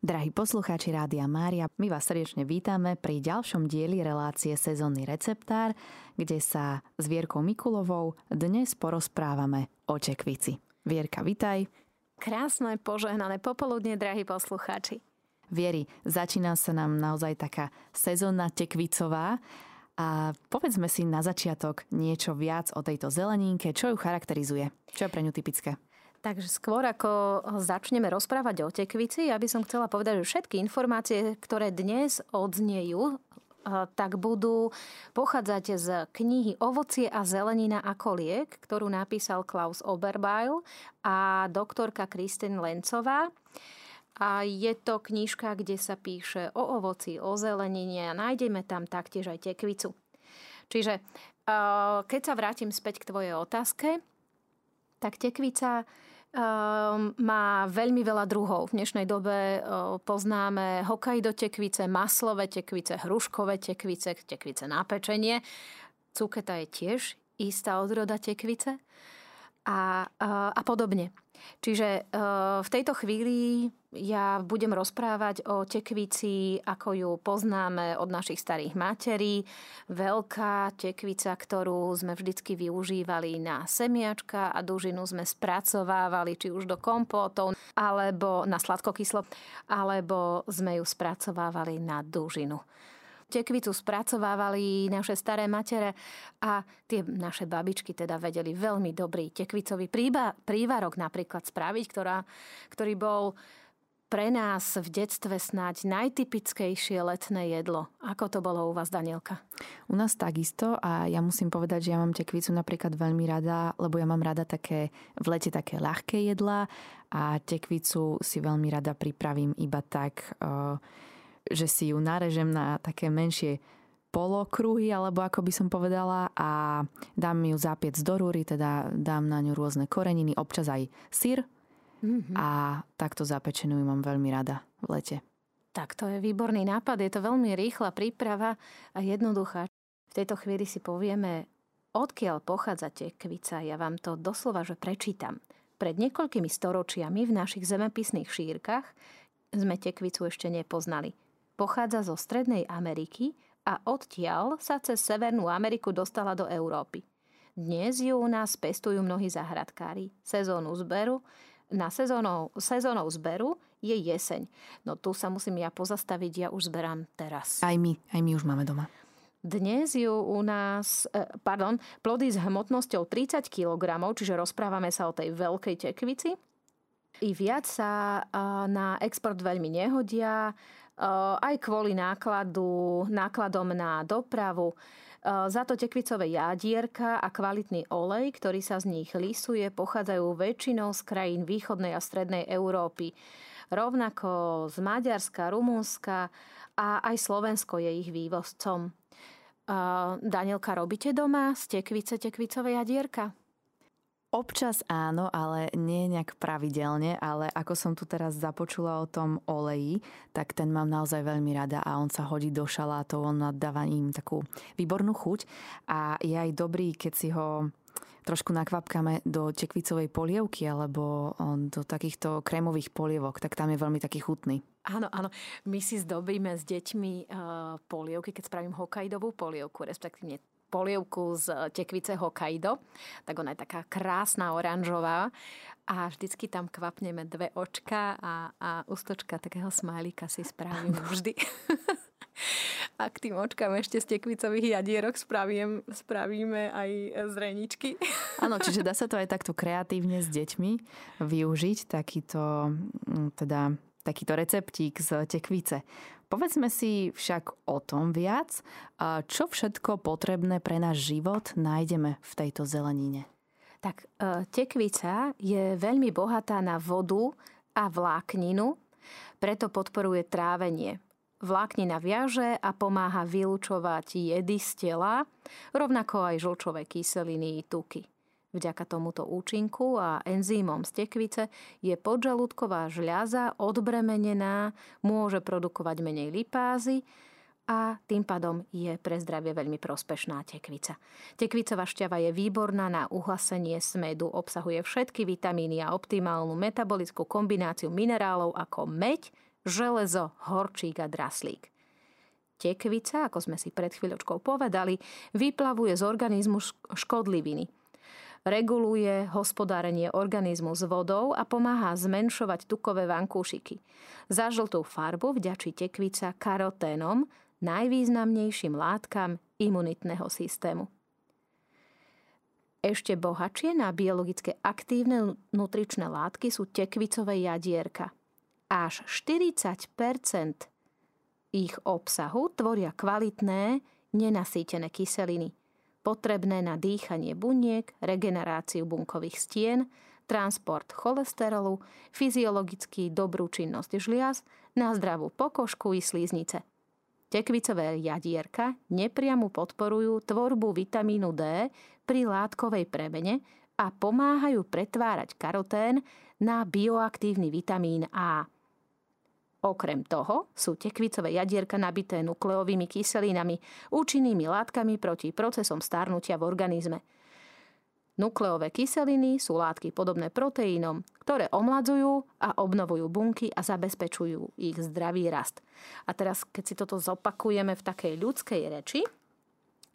Drahí poslucháči Rádia Mária, my vás srdečne vítame pri ďalšom dieli relácie Sezonný receptár, kde sa s Vierkou Mikulovou dnes porozprávame o čekvici. Vierka, vitaj. Krásne, požehnané popoludne, drahí poslucháči. Vieri, začína sa nám naozaj taká sezónna tekvicová a povedzme si na začiatok niečo viac o tejto zelenínke, čo ju charakterizuje, čo je pre ňu typické. Takže skôr ako začneme rozprávať o tekvici, ja by som chcela povedať, že všetky informácie, ktoré dnes odznejú, tak budú pochádzať z knihy Ovocie a zelenina ako liek, ktorú napísal Klaus Oberbeil a doktorka Kristin Lencová. A je to knižka, kde sa píše o ovoci, o zelenine a nájdeme tam taktiež aj tekvicu. Čiže keď sa vrátim späť k tvojej otázke, tak tekvica má veľmi veľa druhov. V dnešnej dobe poznáme Hokkaido tekvice, maslové tekvice, hruškové tekvice, tekvice na pečenie. Cuketa je tiež istá odroda tekvice a podobne. Čiže v tejto chvíli ja budem rozprávať o tekvici, ako ju poznáme od našich starých materí. Veľká tekvica, ktorú sme vždycky využívali na semiačka a dužinu sme spracovávali či už do kompótov, alebo na sladkokyslo, alebo sme ju spracovávali na dužinu. Tekvicu spracovávali naše staré matere a tie naše babičky teda vedeli veľmi dobrý tekvicový prívarok napríklad spraviť, ktorý bol pre nás v detstve snáď najtypickejšie letné jedlo. Ako to bolo u vás, Danielka? U nás takisto a ja musím povedať, že ja mám tekvicu napríklad veľmi rada, lebo ja mám rada také v lete také ľahké jedlá a tekvicu si veľmi rada pripravím iba tak, že si ju narežem na také menšie polokruhy, alebo ako by som povedala, a dám ju zapiec do rúry, teda dám na ňu rôzne koreniny, občas aj syr a takto zapečenú ju mám veľmi rada v lete. Tak to je výborný nápad, je to veľmi rýchla príprava a jednoduchá. V tejto chvíli si povieme, odkiaľ pochádza tekvica, ja vám to doslova, že prečítam. Pred niekoľkými storočiami v našich zemepisných šírkach sme tekvicu ešte nepoznali. Pochádza zo Strednej Ameriky a odtiaľ sa cez Severnú Ameriku dostala do Európy. Dnes ju u nás pestujú mnohí záhradkári. Sezónou zberu je jeseň. No tu sa musím ja pozastaviť, ja už zberám teraz. Aj my už máme doma. Dnes ju u nás, plody s hmotnosťou 30 kg, čiže rozprávame sa o tej veľkej tekvici. I viac sa na export veľmi nehodia, aj kvôli nákladom na dopravu. Za to tekvicové jadierka a kvalitný olej, ktorý sa z nich lisuje, pochádzajú väčšinou z krajín východnej a strednej Európy. Rovnako z Maďarska, Rumunska a aj Slovensko je ich vývozcom. Danielka, robíte doma z tekvice tekvicové jadierka? Občas áno, ale nie nejak pravidelne, ale ako som tu teraz započula o tom oleji, tak ten mám naozaj veľmi rada a on sa hodí do šalátov, on dáva im takú výbornú chuť a je aj dobrý, keď si ho trošku nakvapkame do tekvicovej polievky alebo do takýchto krémových polievok, tak tam je veľmi taký chutný. Áno. My si zdobíme s deťmi polievky, keď spravím hokkaidovú polievku, respektívne polievku z tekvice Hokkaido, tak ona je taká krásna oranžová a vždycky tam kvapneme dve očka a ústočka takého smajlíka si spravím vždy. A k tým očkám ešte z tekvicových jadierok spravíme aj zreničky. Áno, čiže dá sa to aj takto kreatívne s deťmi využiť takýto receptík z tekvice. Povedzme si však o tom viac, čo všetko potrebné pre náš život nájdeme v tejto zelenine. Tak tekvica je veľmi bohatá na vodu a vlákninu, preto podporuje trávenie. Vláknina viaže a pomáha vylučovať jedy z tela, rovnako aj žlčové kyseliny i tuky. Vďaka tomuto účinku a enzymom z tekvice je podžalúdková žľaza odbremenená, môže produkovať menej lipázy a tým pádom je pre zdravie veľmi prospešná tekvica. Tekvicová šťava je výborná na uhlasenie smädu, obsahuje všetky vitamíny a optimálnu metabolickú kombináciu minerálov ako meď, železo, horčík a draslík. Tekvica, ako sme si pred chvíľočkou povedali, vyplavuje z organizmu škodliviny. Reguluje hospodárenie organizmu s vodou a pomáha zmenšovať tukové vankúšiky. Za žltú farbu vďačí tekvica karoténom, najvýznamnejším látkam imunitného systému. Ešte bohatšie na biologické aktívne nutričné látky sú tekvicové jadierka. Až 40% ich obsahu tvoria kvalitné, nenasýtené kyseliny, potrebné na dýchanie buniek, regeneráciu bunkových stien, transport cholesterolu, fyziologicky dobrú činnosť žliaz, na zdravú pokožku i slíznice. Tekvicové jadierka nepriamo podporujú tvorbu vitamínu D pri látkovej premene a pomáhajú pretvárať karotén na bioaktívny vitamín A. Okrem toho sú tekvicové jadierka nabité nukleovými kyselinami, účinnými látkami proti procesom starnutia v organizme. Nukleové kyseliny sú látky podobné proteínom, ktoré omladzujú a obnovujú bunky a zabezpečujú ich zdravý rast. A teraz, keď si toto zopakujeme v takej ľudskej reči,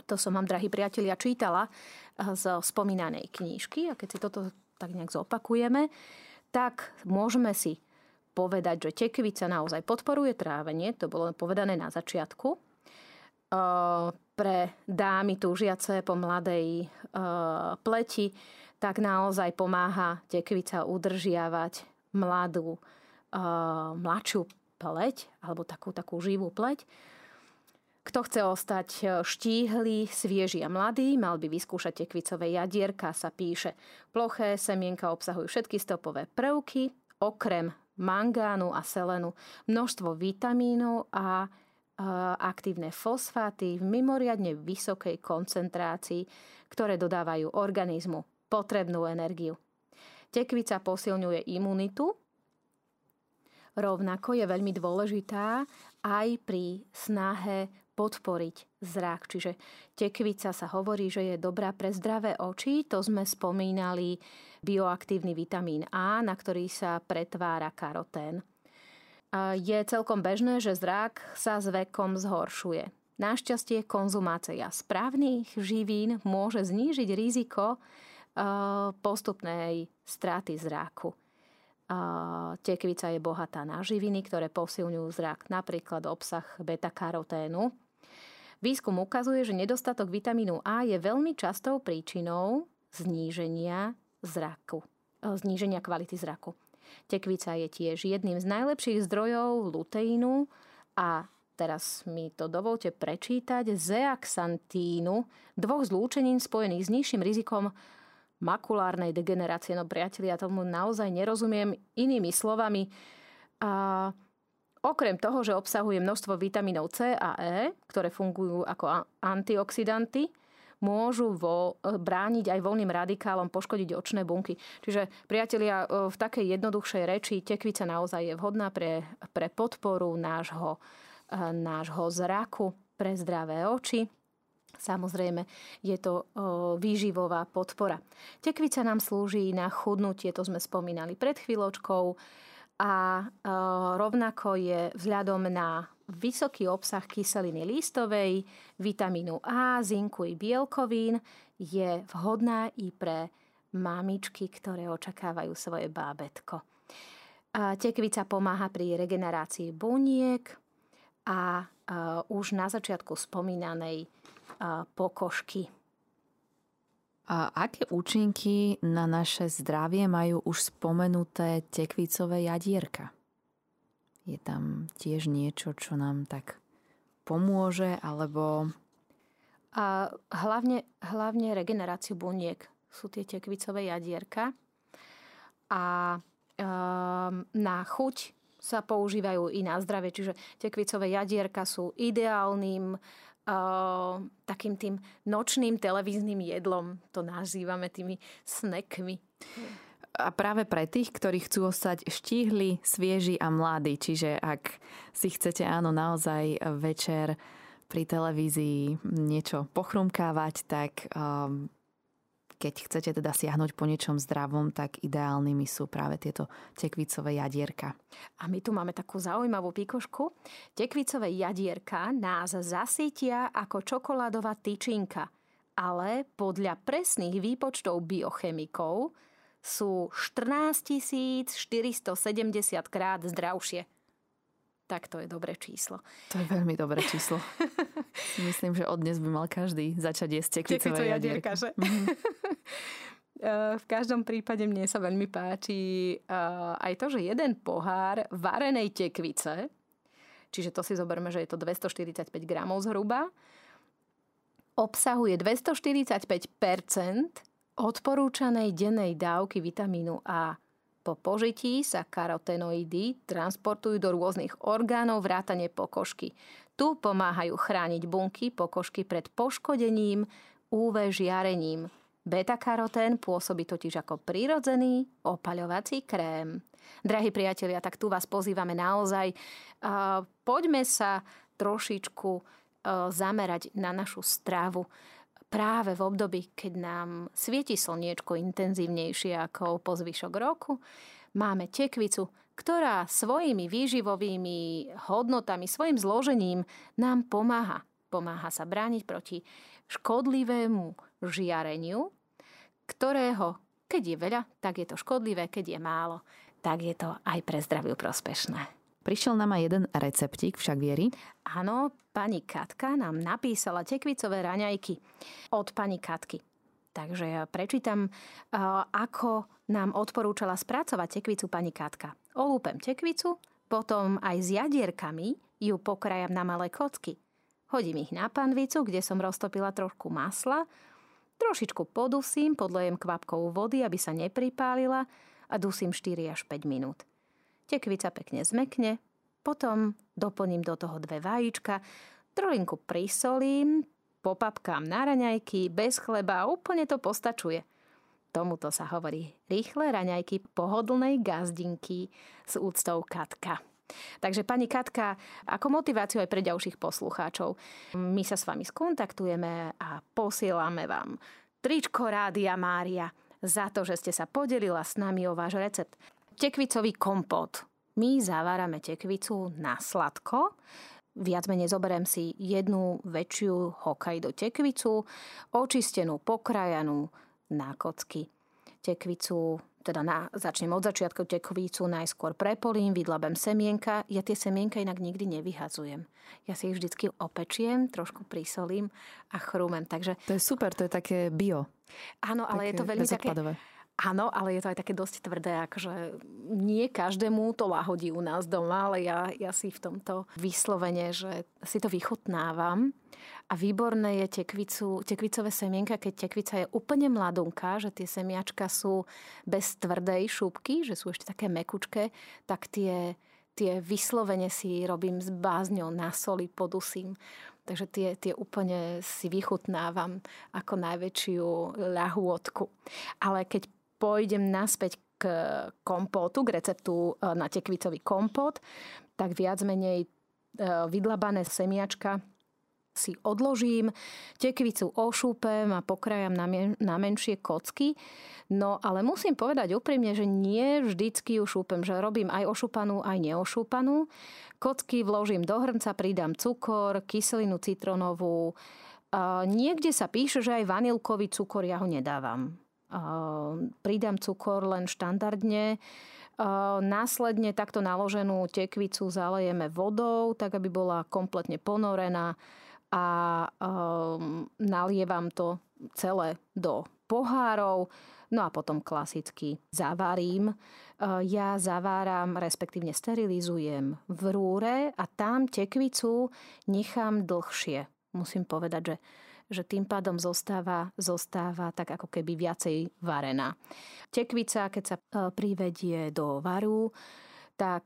to som vám, drahí priatelia, čítala z spomínanej knižky, a keď si toto tak nejak zopakujeme, tak môžeme si povedať, že tekvica naozaj podporuje trávenie, to bolo povedané na začiatku. Pre dámy túžiace po mladej pleti, tak naozaj pomáha tekvica udržiavať mladšiu pleť, alebo takú živú pleť. Kto chce ostať štíhly, svieži a mladý, mal by vyskúšať tekvicové jadierka, sa píše. Ploché semienka obsahujú všetky stopové prvky, okrem mangánu a selenu, množstvo vitamínov a aktívne fosfáty v mimoriadne vysokej koncentrácii, ktoré dodávajú organizmu potrebnú energiu. Tekvica posilňuje imunitu, rovnako je veľmi dôležitá aj pri snahe podporiť zrak. Čiže tekvica, sa hovorí, že je dobrá pre zdravé oči, to sme spomínali, bioaktívny vitamín A, na ktorý sa pretvára karotén. Je celkom bežné, že zrak sa s vekom zhoršuje. Našťastie konzumácia správnych živín môže znížiť riziko postupnej straty zraku. Tekvica je bohatá na živiny, ktoré posilňujú zrak, napríklad obsah beta-karoténu. Výskum ukazuje, že nedostatok vitamínu A je veľmi častou príčinou zníženia kvality zraku. Tekvica je tiež jedným z najlepších zdrojov luteínu a, teraz mi to dovolte prečítať, zeaxantínu, dvoch zlúčenín spojených s nižším rizikom makulárnej degenerácie. No priatelia, ja tomu naozaj nerozumiem, inými slovami. A okrem toho, že obsahuje množstvo vitamínov C a E, ktoré fungujú ako antioxidanty, môžu brániť aj voľným radikálom, poškodiť očné bunky. Čiže, priatelia, v takej jednoduchšej reči tekvica naozaj je vhodná pre podporu nášho zraku, pre zdravé oči. Samozrejme, je to výživová podpora. Tekvica nám slúži na chudnutie, to sme spomínali pred chvíľočkou, a rovnako je vzhľadom na vysoký obsah kyseliny lístovej, vitamínu A, zinku i bielkovín je vhodná i pre mamičky, ktoré očakávajú svoje bábätko. Tekvica pomáha pri regenerácii buniek a už na začiatku spomínanej pokožky. A aké účinky na naše zdravie majú už spomenuté tekvicové jadierka? Je tam tiež niečo, čo nám tak pomôže, alebo... A hlavne regeneráciu buniek sú tie tekvicové jadierka. A na chuť sa používajú i na zdravie. Čiže tekvicové jadierka sú ideálnym takým tým nočným televíznym jedlom. To nazývame tými snackmi. A práve pre tých, ktorí chcú ostať štíhli, svieži a mladí. Čiže ak si chcete naozaj večer pri televízii niečo pochrumkávať, tak keď chcete teda siahnuť po niečom zdravom, tak ideálnymi sú práve tieto tekvicové jadierka. A my tu máme takú zaujímavú pikošku. Tekvicové jadierka nás zasítia ako čokoládová tyčinka, ale podľa presných výpočtov biochemikov sú 14 470 krát zdravšie. Tak to je dobré číslo. To je veľmi dobré číslo. Myslím, že od dnes by mal každý začať jesť tekvicové jadierka. V každom prípade mne sa veľmi páči aj to, že jeden pohár varenej tekvice, čiže to si zoberme, že je to 245 gramov zhruba, obsahuje 245% odporúčanej dennej dávky vitamínu A. Po požití sa karotenoidy transportujú do rôznych orgánov vrátane pokožky. Tu pomáhajú chrániť bunky pokožky pred poškodením UV žiarením. Beta-karotén pôsobí totiž ako prirodzený opaľovací krém. Drahí priatelia, tak tu vás pozývame naozaj. Poďme sa trošičku zamerať na našu stravu. Práve v období, keď nám svieti slniečko intenzívnejšie ako po zvyšok roku, máme tekvicu, ktorá svojimi výživovými hodnotami, svojim zložením nám pomáha. Pomáha sa brániť proti škodlivému žiareniu, ktorého, keď je veľa, tak je to škodlivé, keď je málo, tak je to aj pre zdraviu prospešné. Prišiel nám aj jeden receptík, však Viery? Áno, pani Katka nám napísala tekvicové raňajky od pani Katky. Takže ja prečítam, ako nám odporúčala spracovať tekvicu pani Katka. Olúpem tekvicu, potom aj s jadierkami ju pokrajam na malé kocky. Hodím ich na panvicu, kde som roztopila trošku masla, trošičku podusím, podlejem kvapkou vody, aby sa nepripálila a dusím 4 až 5 minút. Tekvica pekne zmekne, potom doplním do toho 2 vajíčka, trolinku prisolím, popapkám na raňajky, bez chleba, úplne to postačuje. Tomuto sa hovorí rýchle raňajky pohodlnej gazdinky s úctou Katka. Takže pani Katka, ako motiváciu aj pre ďalších poslucháčov, my sa s vami skontaktujeme a posielame vám tričko Rádia Mária za to, že ste sa podelila s nami o váš recept. Tekvicový kompot. My zavárame tekvicu na sladko. Viac menej zoberiem si jednu väčšiu Hokkaido tekvicu, očistenú, pokrajanú na kocky. Tekvicu, teda začnem od začiatku tekvicu, najskôr prepolím, vydlabem semienka. Ja tie semienka inak nikdy nevyhazujem. Ja si ich vždycky opečiem, trošku prisolím a chrúmem. Takže... To je super, to je také bio. Áno, ale je to veľmi také... Áno, ale je to aj také dosť tvrdé, akože nie každému to lahodí u nás doma, ale ja si v tomto vyslovene, že si to vychutnávam. A výborné je tekvicové semienka, keď tekvica je úplne mladunká, že tie semiačka sú bez tvrdej šupky, že sú ešte také mekučké, tak tie vyslovene si robím s bázňou na soli, podusím. Takže tie úplne si vychutnávam ako najväčšiu ľahôdku. Ale keď pôjdem naspäť k kompótu, k receptu na tekvicový kompót, tak viac menej vydlabané semiačka si odložím, tekvicu ošúpem a pokrajam na menšie kocky. No ale musím povedať úprimne, že nie vždycky ju šúpem, že robím aj ošúpanú, aj neošúpanú. Kocky vložím do hrnca, pridám cukor, kyselinu citrónovú. Niekde sa píše, že aj vanilkový cukor, ja ho nedávam. Pridám cukor len štandardne. Následne takto naloženú tekvicu zalejeme vodou, tak aby bola kompletne ponorená a nalievam to celé do pohárov. No a potom klasicky zavarím. Ja zaváram, respektívne sterilizujem v rúre a tam tekvicu nechám dlhšie. Musím povedať, že tým pádom zostáva tak ako keby viacej varená. Tekvica, keď sa privedie do varu, tak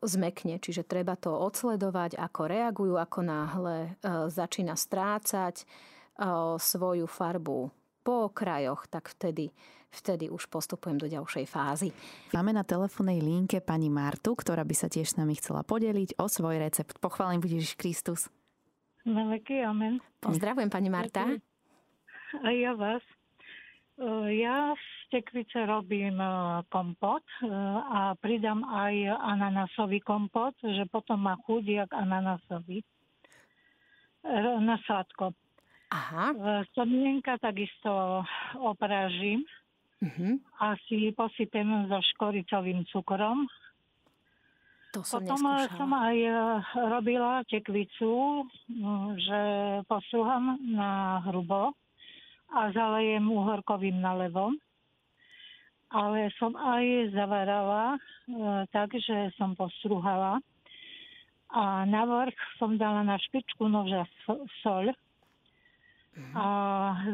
zmekne. Čiže treba to odsledovať, ako reagujú, ako náhle začína strácať svoju farbu po krajoch, tak vtedy už postupujem do ďalšej fázy. Máme na telefónnej linke pani Martu, ktorá by sa tiež s nami chcela podeliť o svoj recept. Pochválený buď Ježiš Kristus. Veľký amen. Pozdravujem, pani Marta. A ja vás. Ja z tekvice robím kompot a pridám aj ananasový kompot, že potom má chuť jak ananasový. Na sladko. Aha. Semínka takisto opražím a si posypem so škoricovým cukrom. To som neskúšala. Potom som aj robila tekvicu, že posúham na hrubo a zalejem uhorkovým nalevom. Ale som aj zavarala, takže som postrúhala. A na vrch som dala na špičku noža soľ a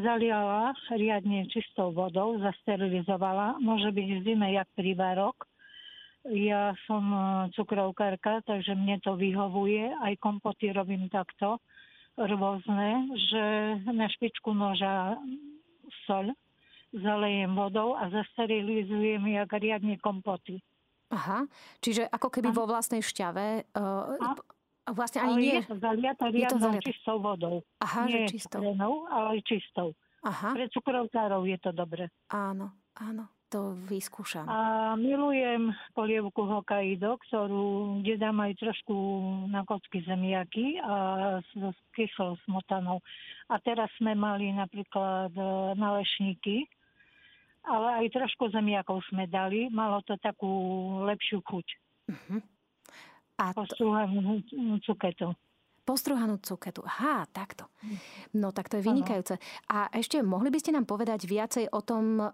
zaliala riadne čistou vodou, zasterilizovala. Môže byť v zime jak prívarok. Ja som cukrovkárka, takže mne to vyhovuje. Aj kompoty robím takto. Rôzne, že na špičku noža soľ zalejem vodou a zasterilizujem jak riadne kompoty. Aha, čiže ako keby vo vlastnej šťave. Vlastne ani nie. Je to zaliaté riadnou čistou vodou. Aha, nie že čistou. Trenou, ale čistou. Aha. Pre cukrovkárov je to dobre. Áno, áno, to vyskúšam. A milujem polievku Hokkaido, ktorú dám aj trošku na kocky zemiaky a so kyslou smotanou. A teraz sme mali napríklad nalešníky, ale aj trošku zemiakov sme dali. Malo to takú lepšiu chuť. Uh-huh. A postrúhanú cuketu. Postruhanú cuketu. Aha, takto. No, tak to je vynikajúce. A ešte mohli by ste nám povedať viacej o tom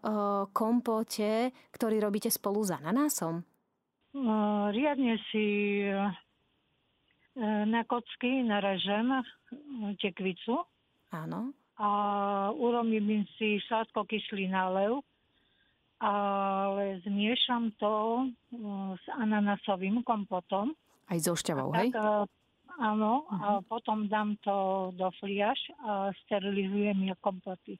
kompote, ktorý robíte spolu s ananásom? Riadne si na kocky naražem tekvicu. Áno. A urobím si sladkokyslý nálev, ale zmiešam to s ananásovým kompotom. Aj so šťavou, hej? Áno, a potom dám to do fliaž a sterilizujem kompoty.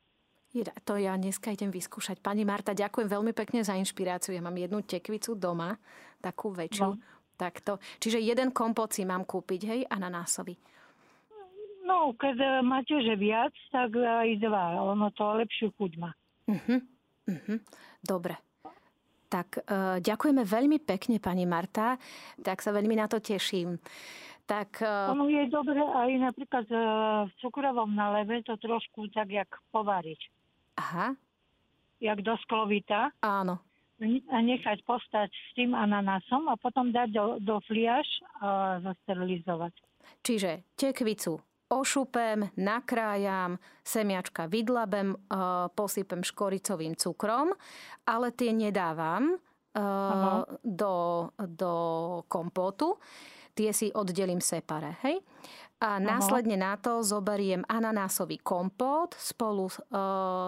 To ja dneska idem vyskúšať. Pani Marta, ďakujem veľmi pekne za inšpiráciu. Ja mám jednu tekvicu doma, takú väčšiu. No. Takto. Čiže jeden kompot si mám kúpiť, hej, ananásový. No, keď máte že viac, tak aj dva. Ono to lepšiu chuť má. Dobre. Tak ďakujeme veľmi pekne, pani Marta. Tak sa veľmi na to teším. Tak, ono je dobre aj napríklad v cukrovom naleve to trošku tak, jak povariť. Aha. Jak do sklovita. Áno. A nechať postať s tým ananásom a potom dať do fliaž a zasterilizovať. Čiže tekvicu ošupem, nakrájam, semiačka vydlabem, posypem škoricovým cukrom, ale tie nedávam do kompotu. Tie si oddelím separé, hej? A následne na to zoberiem ananásový kompót, spolu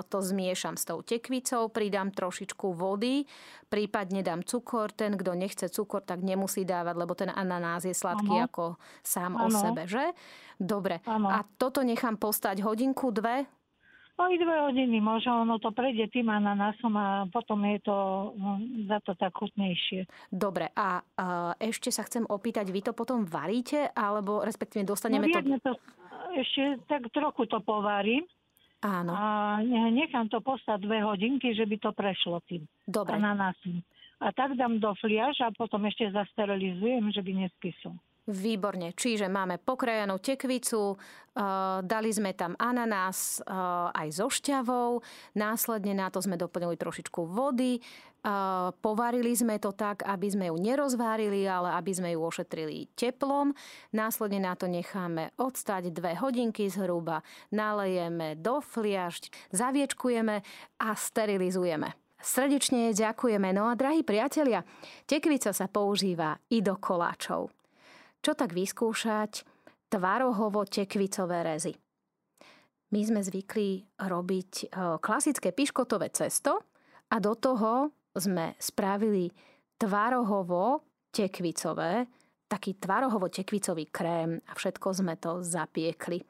to zmiešam s tou tekvicou, pridám trošičku vody, prípadne dám cukor. Ten, kto nechce cukor, tak nemusí dávať, lebo ten ananás je sladký ako sám o sebe, že? Dobre. A toto nechám postať hodinku, dve? No i 2 hodiny možno, ono to prejde tým ananásom a potom je to za to tak chutnejšie. Dobre, a ešte sa chcem opýtať, vy to potom varíte, alebo respektíve dostaneme to... Ešte tak trochu to povarím. Áno. A nechám to postať 2 hodinky, že by to prešlo tým ananásom. A tak dám do fliaž a potom ešte zasterilizujem, že by neskysol. Výborne, čiže máme pokrajanú tekvicu, dali sme tam ananás aj so šťavou, následne na to sme doplnili trošičku vody, povarili sme to tak, aby sme ju nerozvárili, ale aby sme ju ošetrili teplom. Následne na to necháme odstať 2 hodinky zhruba, nalejeme do fliaž, zaviečkujeme a sterilizujeme. Srdečne ďakujeme. No a drahí priatelia, tekvica sa používa i do koláčov. Čo tak vyskúšať tvarohovo-tekvicové rezy. My sme zvykli robiť klasické piškotové cesto a do toho sme spravili tvarohovo-tekvicové, taký tvarohovo-tekvicový krém a všetko sme to zapiekli.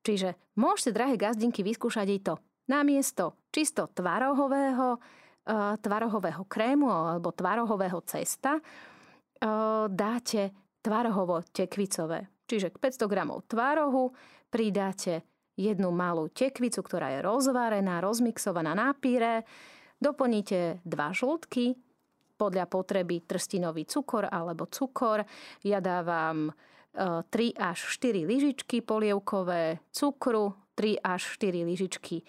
Čiže môžete, drahé gazdinky, vyskúšať aj to. Namiesto čisto tvarohového krému alebo tvarohového cesta dáte tvarohovo-tekvicové. Čiže k 500 g tvarohu pridáte jednu malú tekvicu, ktorá je rozvárená, rozmixovaná na pyré. Doplníte 2 žltky, podľa potreby trstinový cukor alebo cukor. Ja dávam 3 až 4 lyžičky polievkové cukru, 3 až 4 lyžičky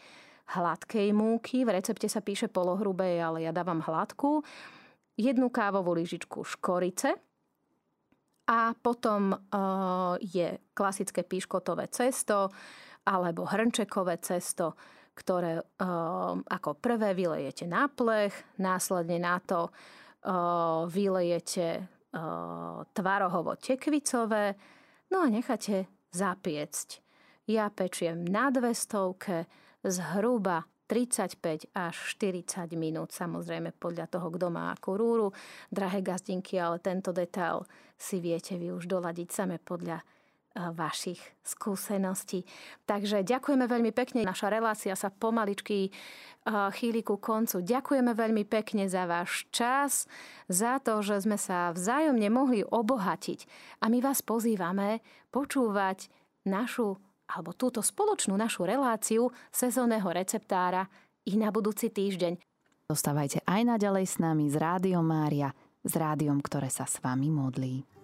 hladkej múky. V recepte sa píše polohrubej, ale ja dávam hladkú. 1 kávovú lyžičku škorice. A potom je klasické píškotové cesto alebo hrnčekové cesto, ktoré ako prvé vylejete na plech, následne na to vylejete tvarohovo tekvicové, no a necháte zapiecť. Ja pečiem na 200 zhruba 35 až 40 minút, samozrejme podľa toho, kto má akú rúru. Drahé gazdinky, ale tento detail si viete vy už doladiť same podľa vašich skúseností. Takže ďakujeme veľmi pekne. Naša relácia sa pomaličky chýli ku koncu. Ďakujeme veľmi pekne za váš čas, za to, že sme sa vzájomne mohli obohatiť. A my vás pozývame počúvať túto spoločnú našu reláciu sezónneho receptára i na budúci týždeň. Zostávajte aj naďalej s nami z Rádiom Mária, s rádiom, ktoré sa s vami modlí.